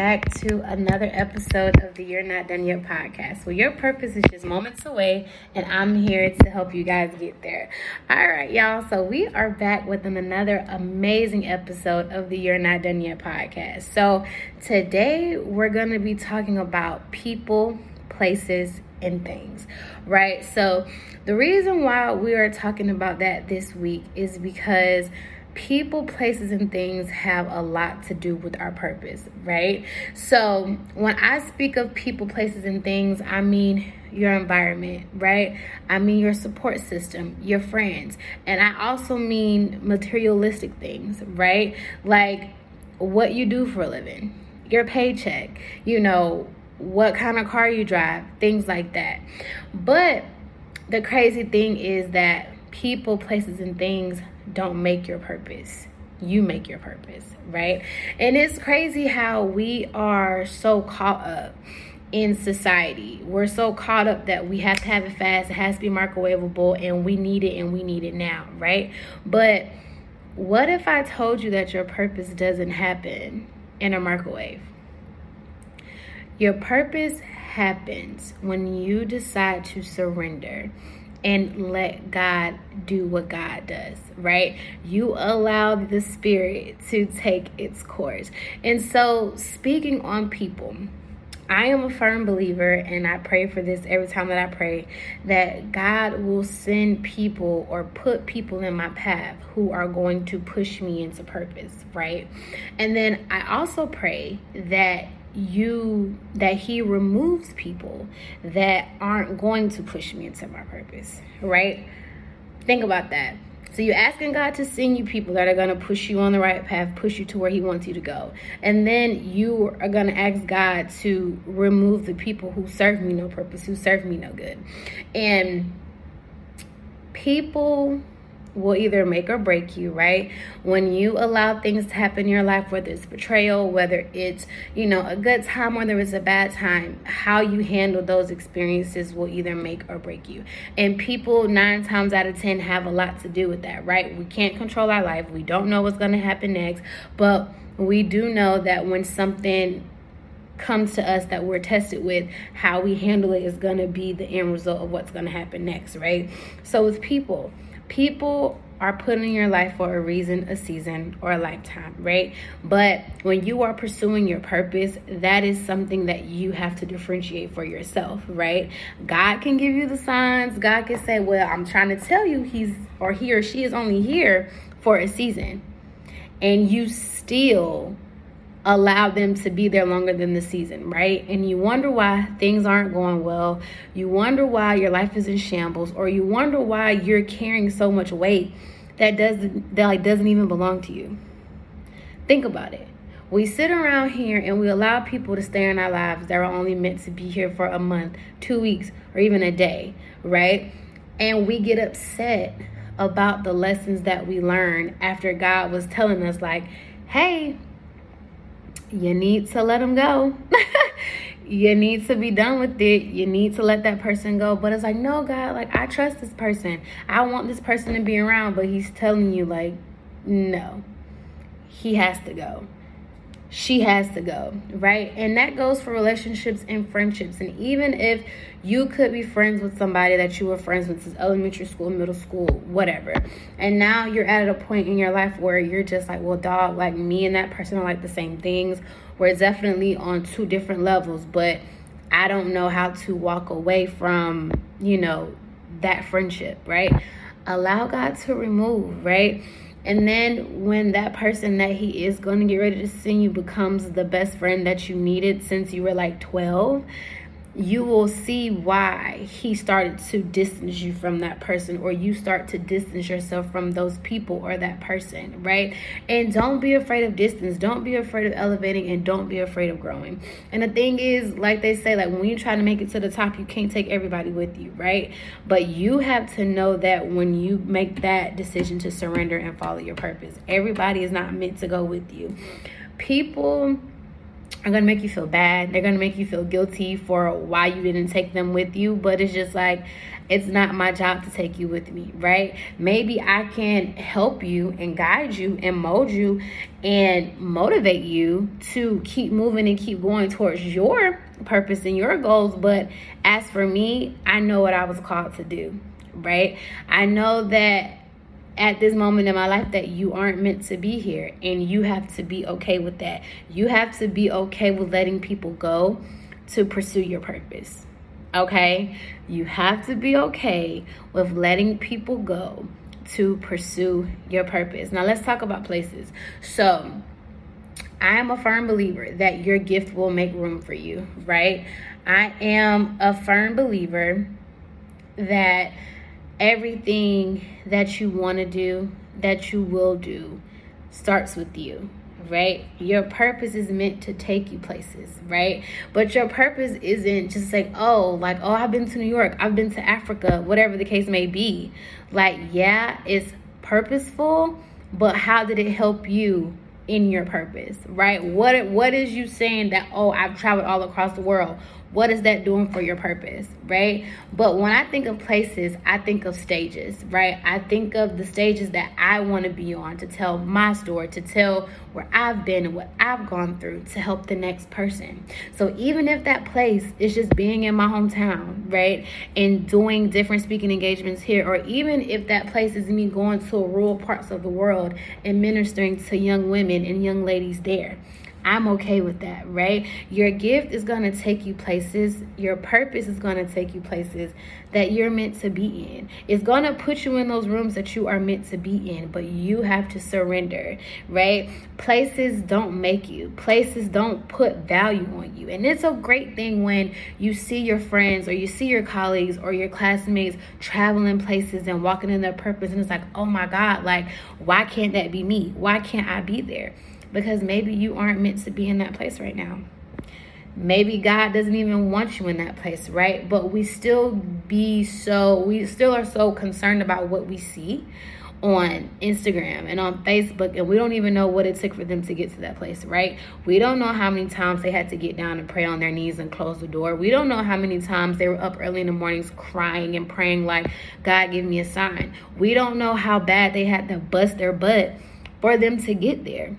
back to another episode of the You're Not Done Yet podcast. Well, your purpose is just moments away, and I'm here to help you guys get there. All right, y'all. So we are back with another amazing episode of the You're Not Done Yet podcast. So today we're going to be talking about people, places, and things, right? So the reason why we are talking about that this week is because people, places, and things have a lot to do with our purpose, right? So when I speak of people, places, and things, I mean your environment, right? I mean your support system, your friends, and I also mean materialistic things, right? Like what you do for a living, your paycheck, you know, what kind of car you drive, things like that. But the crazy thing is that people, places, and things don't make your purpose. You make your purpose, right? And it's crazy how we are so caught up in society. We're so caught up that we have to have it fast. It has to be microwavable, and we need it, and we need it now, right? But what if I told you that your purpose doesn't happen in a microwave? Your purpose happens when you decide to surrender and let God do what God does, right? You allow the Spirit to take its course. And so, speaking on people, I am a firm believer, and I pray for this every time that I pray, that God will send people or put people in my path who are going to push me into purpose, right? And then I also pray that he removes people that aren't going to push me into my purpose, right? Think about that. So you're asking God to send you people that are going to push you on the right path, push you to where he wants you to go. And then you are going to ask God to remove the people who serve me no purpose, who serve me no good. And people will either make or break you, right? When you allow things to happen in your life, whether it's betrayal, whether it's, you know, a good time, whether it's a bad time, how you handle those experiences will either make or break you. And people 9 times out of 10 have a lot to do with that, right? We can't control our life. We don't know what's going to happen next, but we do know that when something comes to us that we're tested with, how we handle it is going to be the end result of what's going to happen next, right? So with people are put in your life for a reason, a season, or a lifetime, right? But when you are pursuing your purpose, that is something that you have to differentiate for yourself, right? God can give you the signs. God can say, well, I'm trying to tell you he or she is only here for a season. And you still allow them to be there longer than the season, right? And you wonder why things aren't going well. You wonder why your life is in shambles, or you wonder why you're carrying so much weight that doesn't even belong to you. Think about it. We sit around here and we allow people to stay in our lives that are only meant to be here for a month, 2 weeks, or even a day, right? And we get upset about the lessons that we learn after God was telling us, like, hey, you need to let them go. You need to be done with it. You need to let that person go. But it's like, no, God, like, I trust this person. I want this person to be around, but he's telling you, like, no, he has to go. She has to go, right? And that goes for relationships and friendships. And even if you could be friends with somebody that you were friends with since elementary school, middle school, whatever, and now you're at a point in your life where you're just like, well, dog, like, me and that person are like the same things. We're definitely on 2 different levels, but I don't know how to walk away from, you know, that friendship, right? Allow God to remove, right? And then when that person that he is going to get ready to send you becomes the best friend that you needed since you were like 12, you will see why he started to distance you from that person, or you start to distance yourself from those people or that person, right? And don't be afraid of distance. Don't be afraid of elevating, and don't be afraid of growing. And the thing is, like they say, like, when you try to make it to the top, you can't take everybody with you, right? But you have to know that when you make that decision to surrender and follow your purpose, everybody is not meant to go with you. People are going to make you feel bad. They're going to make you feel guilty for why you didn't take them with you. But it's just like, it's not my job to take you with me, right? Maybe I can help you and guide you and mold you and motivate you to keep moving and keep going towards your purpose and your goals. But as for me, I know what I was called to do, right? I know that at this moment in my life that you aren't meant to be here, and you have to be okay with that. You have to be okay with letting people go to pursue your purpose, okay? You have to be okay with letting people go to pursue your purpose. Now let's talk about places. So I am a firm believer that your gift will make room for you, right? I am a firm believer that everything that you want to do, that you will do, starts with you, right? Your purpose is meant to take you places, right? But your purpose isn't just like, oh, I've been to New York, I've been to Africa, whatever the case may be. Like, yeah, it's purposeful, but how did it help you in your purpose, right? What is you saying that, oh, I've traveled all across the world? What is that doing for your purpose, right? But when I think of places, I think of stages, right? I think of the stages that I want to be on to tell my story, to tell where I've been and what I've gone through to help the next person. So even if that place is just being in my hometown, right? And doing different speaking engagements here, or even if that place is me going to rural parts of the world and ministering to young women and young ladies there, I'm okay with that, right? Your gift is going to take you places. Your purpose is going to take you places that you're meant to be in. It's going to put you in those rooms that you are meant to be in, but you have to surrender, right? Places don't make you. Places don't put value on you. And it's a great thing when you see your friends or you see your colleagues or your classmates traveling places and walking in their purpose. And it's like, oh my God, like, why can't that be me? Why can't I be there? Because maybe you aren't meant to be in that place right now. Maybe God doesn't even want you in that place, right? But we still are so concerned about what we see on Instagram and on Facebook, and we don't even know what it took for them to get to that place, right? We don't know how many times they had to get down and pray on their knees and close the door. We don't know how many times they were up early in the mornings crying and praying like, God, give me a sign. We don't know how bad they had to bust their butt for them to get there.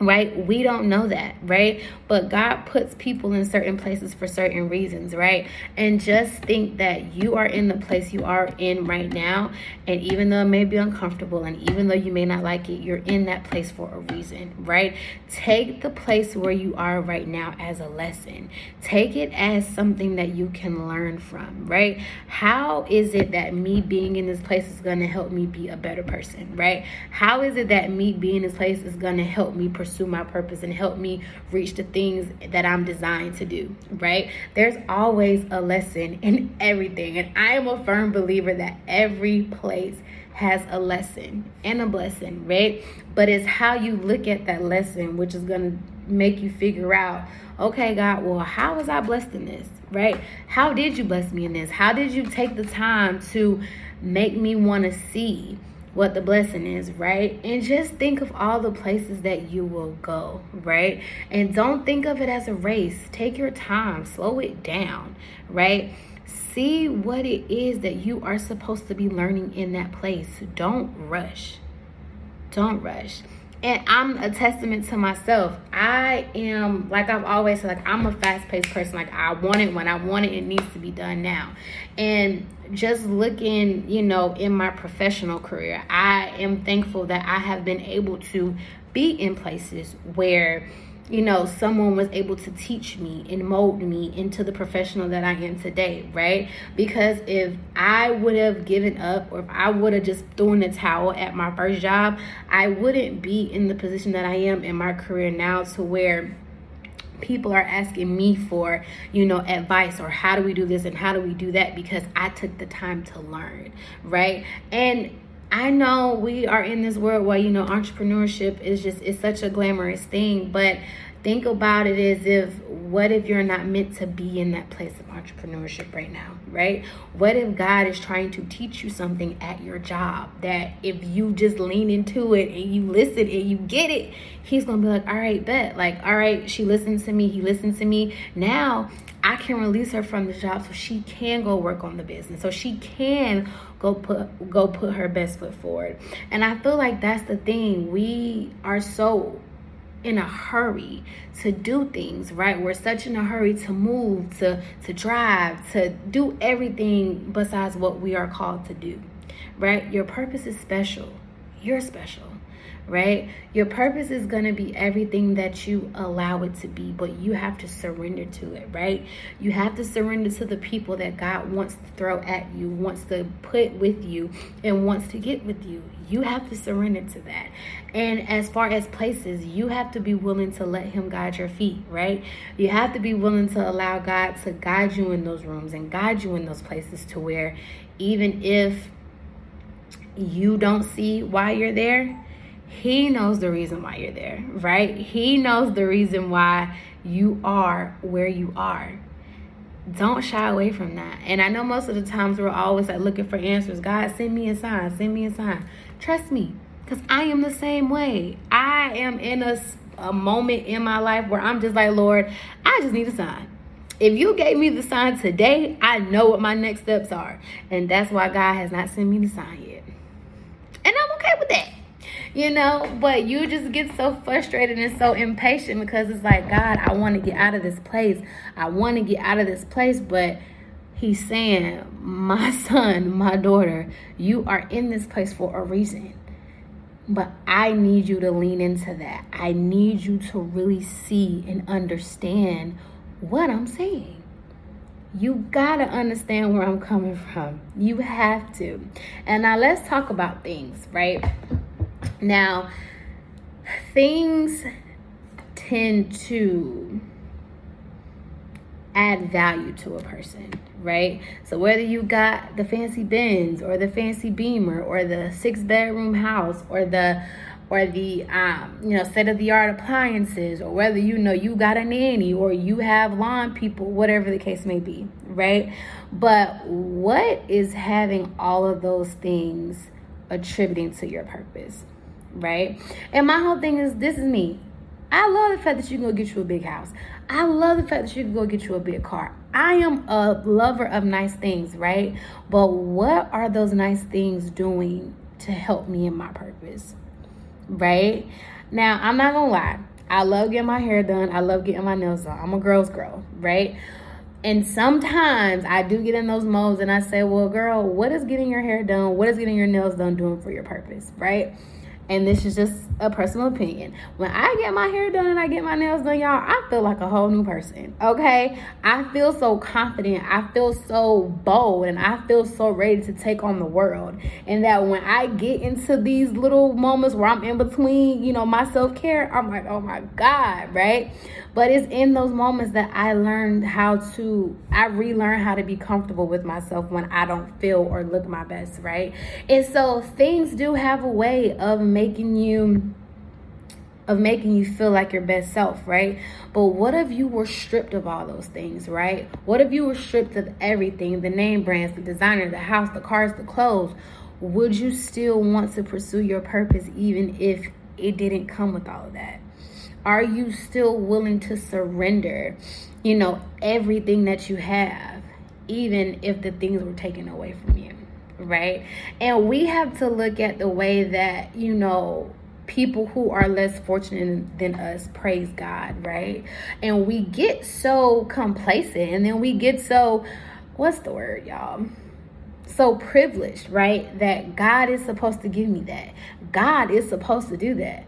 Right? We don't know that, right? But God puts people in certain places for certain reasons, right? And just think that you are in the place you are in right now. And even though it may be uncomfortable and even though you may not like it, you're in that place for a reason, right? Take the place where you are right now as a lesson. Take it as something that you can learn from, right? How is it that me being in this place is going to help me be a better person, right? How is it that me being in this place is going to help me pursue my purpose and help me reach the things that I'm designed to do, right? There's always a lesson in everything. And I am a firm believer that every place has a lesson and a blessing, right? But it's how you look at that lesson, which is going to make you figure out, okay, God, well, how was I blessed in this, right? How did you bless me in this? How did you take the time to make me want to see what the blessing is, right? And just think of all the places that you will go, right? And don't think of it as a race. Take your time, slow it down, right? See what it is that you are supposed to be learning in that place. Don't rush. And I'm a testament to myself. I am, like I've always said, like I'm a fast-paced person. Like I want it when I want it. It needs to be done now. And just looking, in my professional career, I am thankful that I have been able to be in places where, someone was able to teach me and mold me into the professional that I am today, right? Because if I would have given up or if I would have just thrown the towel at my first job, I wouldn't be in the position that I am in my career now to where people are asking me for, advice or how do we do this and how do we do that, because I took the time to learn, right? And I know we are in this world where, entrepreneurship is just, it's such a glamorous thing, but think about it as if what if you're not meant to be in that place of entrepreneurship right now, right? What if God is trying to teach you something at your job that if you just lean into it and you listen and you get it, he's going to be like, all right, bet. Like, all right, she listens to me. He listens to me. Now I can release her from the job so she can go work on the business. So she can go put her best foot forward. And I feel like that's the thing. We are so in a hurry to do things, right? We're such in a hurry to move, to drive, to do everything besides what we are called to do, right? Your purpose is special. You're special, right? Your purpose is going to be everything that you allow it to be, but you have to surrender to it, right? You have to surrender to the people that God wants to throw at you, wants to put with you, and wants to get with you. You have to surrender to that. And as far as places, you have to be willing to let him guide your feet, right? You have to be willing to allow God to guide you in those rooms and guide you in those places to where even if you don't see why you're there, he knows the reason why you're there, right? He knows the reason why you are where you are. Don't shy away from that. And I know most of the times we're always like looking for answers. God, send me a sign. Send me a sign. Trust me, because I am the same way. I am in a moment in my life where I'm just like, Lord, I just need a sign. If you gave me the sign today, I know what my next steps are. And that's why God has not sent me the sign yet. And I'm okay with that. You know, but you just get so frustrated and so impatient because it's like, God, I want to get out of this place. I want to get out of this place. But he's saying, my son, my daughter, you are in this place for a reason. But I need you to lean into that. I need you to really see and understand what I'm saying. You gotta understand where I'm coming from. You have to. And now let's talk about things, right? Now, things tend to add value to a person, right? So whether you got the fancy Benz or the fancy Beamer or the 6-bedroom house or the state-of-the-art appliances, or whether you got a nanny or you have lawn people, whatever the case may be, right? But what is having all of those things attributing to your purpose, right? And my whole thing is, this is me. I love the fact that you can go get you a big house. I love the fact that you can go get you a big car. I am a lover of nice things, right? But what are those nice things doing to help me in my purpose, right? Now, I'm not gonna lie. I love getting my hair done. I love getting my nails done. I'm a girl's girl, right? And sometimes I do get in those modes and I say, well, girl, what is getting your hair done? What is getting your nails done doing for your purpose, right? And this is just a personal opinion. When I get my hair done and I get my nails done, y'all, I feel like a whole new person, okay? I feel so confident. I feel so bold. And I feel so ready to take on the world. And that when I get into these little moments where I'm in between, my self-care, I'm like, oh my God, right? But it's in those moments that I relearn how to be comfortable with myself when I don't feel or look my best, right? And so things do have a way of making you feel like your best self, right? But what if you were stripped of all those things, right? What if you were stripped of everything, the name brands, the designer, the house, the cars, the clothes? Would you still want to pursue your purpose even if it didn't come with all of that? Are you still willing to surrender, everything that you have, even if the things were taken away from you? Right? And we have to look at the way that, people who are less fortunate than us praise God, right? And we get so complacent, and then we get so, what's the word, y'all? So privileged, right? That God is supposed to give me that. God is supposed to do that.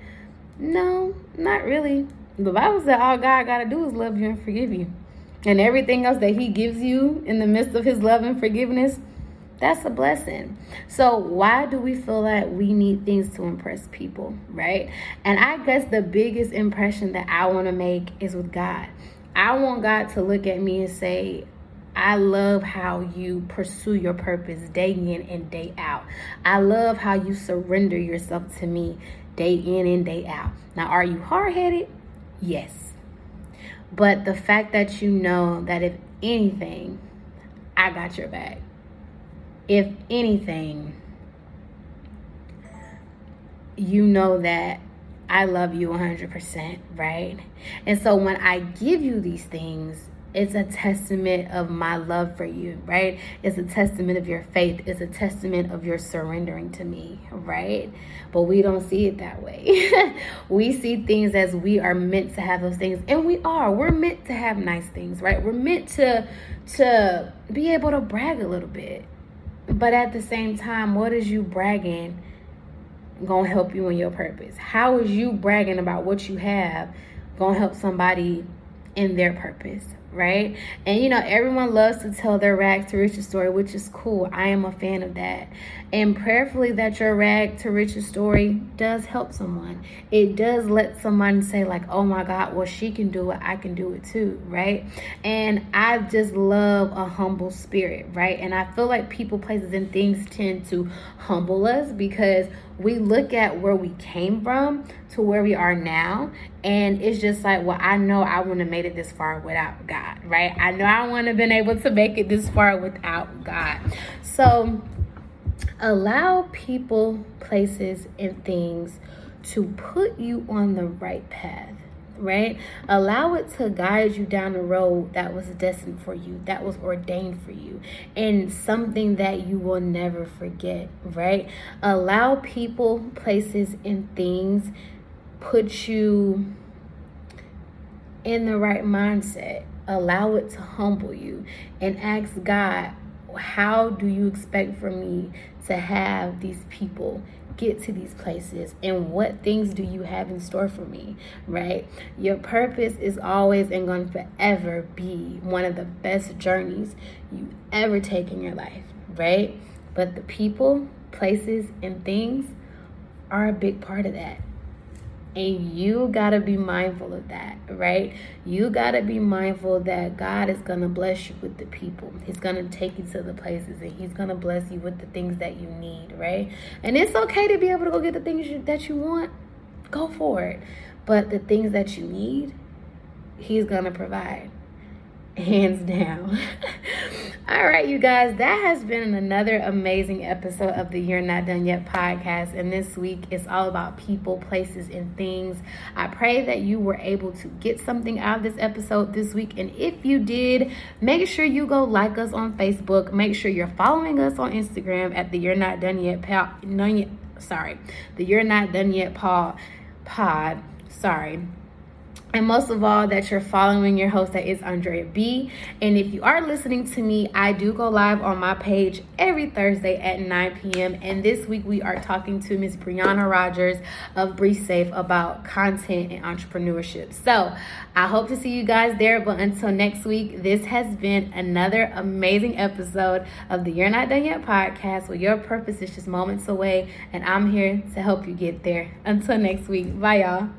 No, not really. The Bible said all God got to do is love you and forgive you. And everything else that he gives you in the midst of his love and forgiveness, that's a blessing. So why do we feel like we need things to impress people, right? And I guess the biggest impression that I want to make is with God. I want God to look at me and say, I love how you pursue your purpose day in and day out. I love how you surrender yourself to me day in and day out. Now, are you hard-headed? Yes. But the fact that you know that if anything, I got your back. If anything, you know that I love you 100%, right? And so when I give you these things, it's a testament of my love for you, right? It's a testament of your faith. It's a testament of your surrendering to me, right? But we don't see it that way. We see things as we are meant to have those things. And we are. We're meant to have nice things, right? We're meant to be able to brag a little bit. But at the same time, what is you bragging gonna help you in your purpose? How is you bragging about what you have gonna help somebody in their purpose, right? And you know, everyone loves to tell their rag to riches story, which is cool. I am a fan of that. And prayerfully that your rag to riches story does help someone. It does let someone say like, oh my God, well, she can do it. I can do it too, right? And I just love a humble spirit, right? And I feel like people, places, and things tend to humble us because we look at where we came from to where we are now. And it's just like, well, I know I wouldn't have made it this far without God, right? I know I wouldn't have been able to make it this far without God. So allow people, places, and things to put you on the right path, right? Allow it to guide you down the road that was destined for you, that was ordained for you, and something that you will never forget, right? Allow people, places, and things put you in the right mindset. Allow it to humble you and ask God, how do you expect for me to have these people get to these places, and what things do you have in store for me, right? Your purpose is always and going to forever be one of the best journeys you ever take in your life, right? But the people, places, and things are a big part of that. And you gotta be mindful of that, right? You gotta be mindful that God is gonna bless you with the people. He's gonna take you to the places, and he's gonna bless you with the things that you need, right? And it's okay to be able to go get the things that you want. Go for it. But the things that you need, he's gonna provide. Hands down. All right, you guys, that has been another amazing episode of the You're Not Done Yet podcast. And this week, it's all about people, places, and things. I pray that you were able to get something out of this episode this week. And if you did, make sure you go like us on Facebook. Make sure you're following us on Instagram at the You're Not Done Yet the You're Not Done Yet pod. Sorry. And most of all, that you're following your host, that is Andrea B. And if you are listening to me, I do go live on my page every Thursday at 9 p.m. And this week we are talking to Ms. Brianna Rogers of BriSafe about content and entrepreneurship. So I hope to see you guys there. But until next week, this has been another amazing episode of the You're Not Done Yet podcast, where your purpose is just moments away. And I'm here to help you get there. Until next week. Bye, y'all.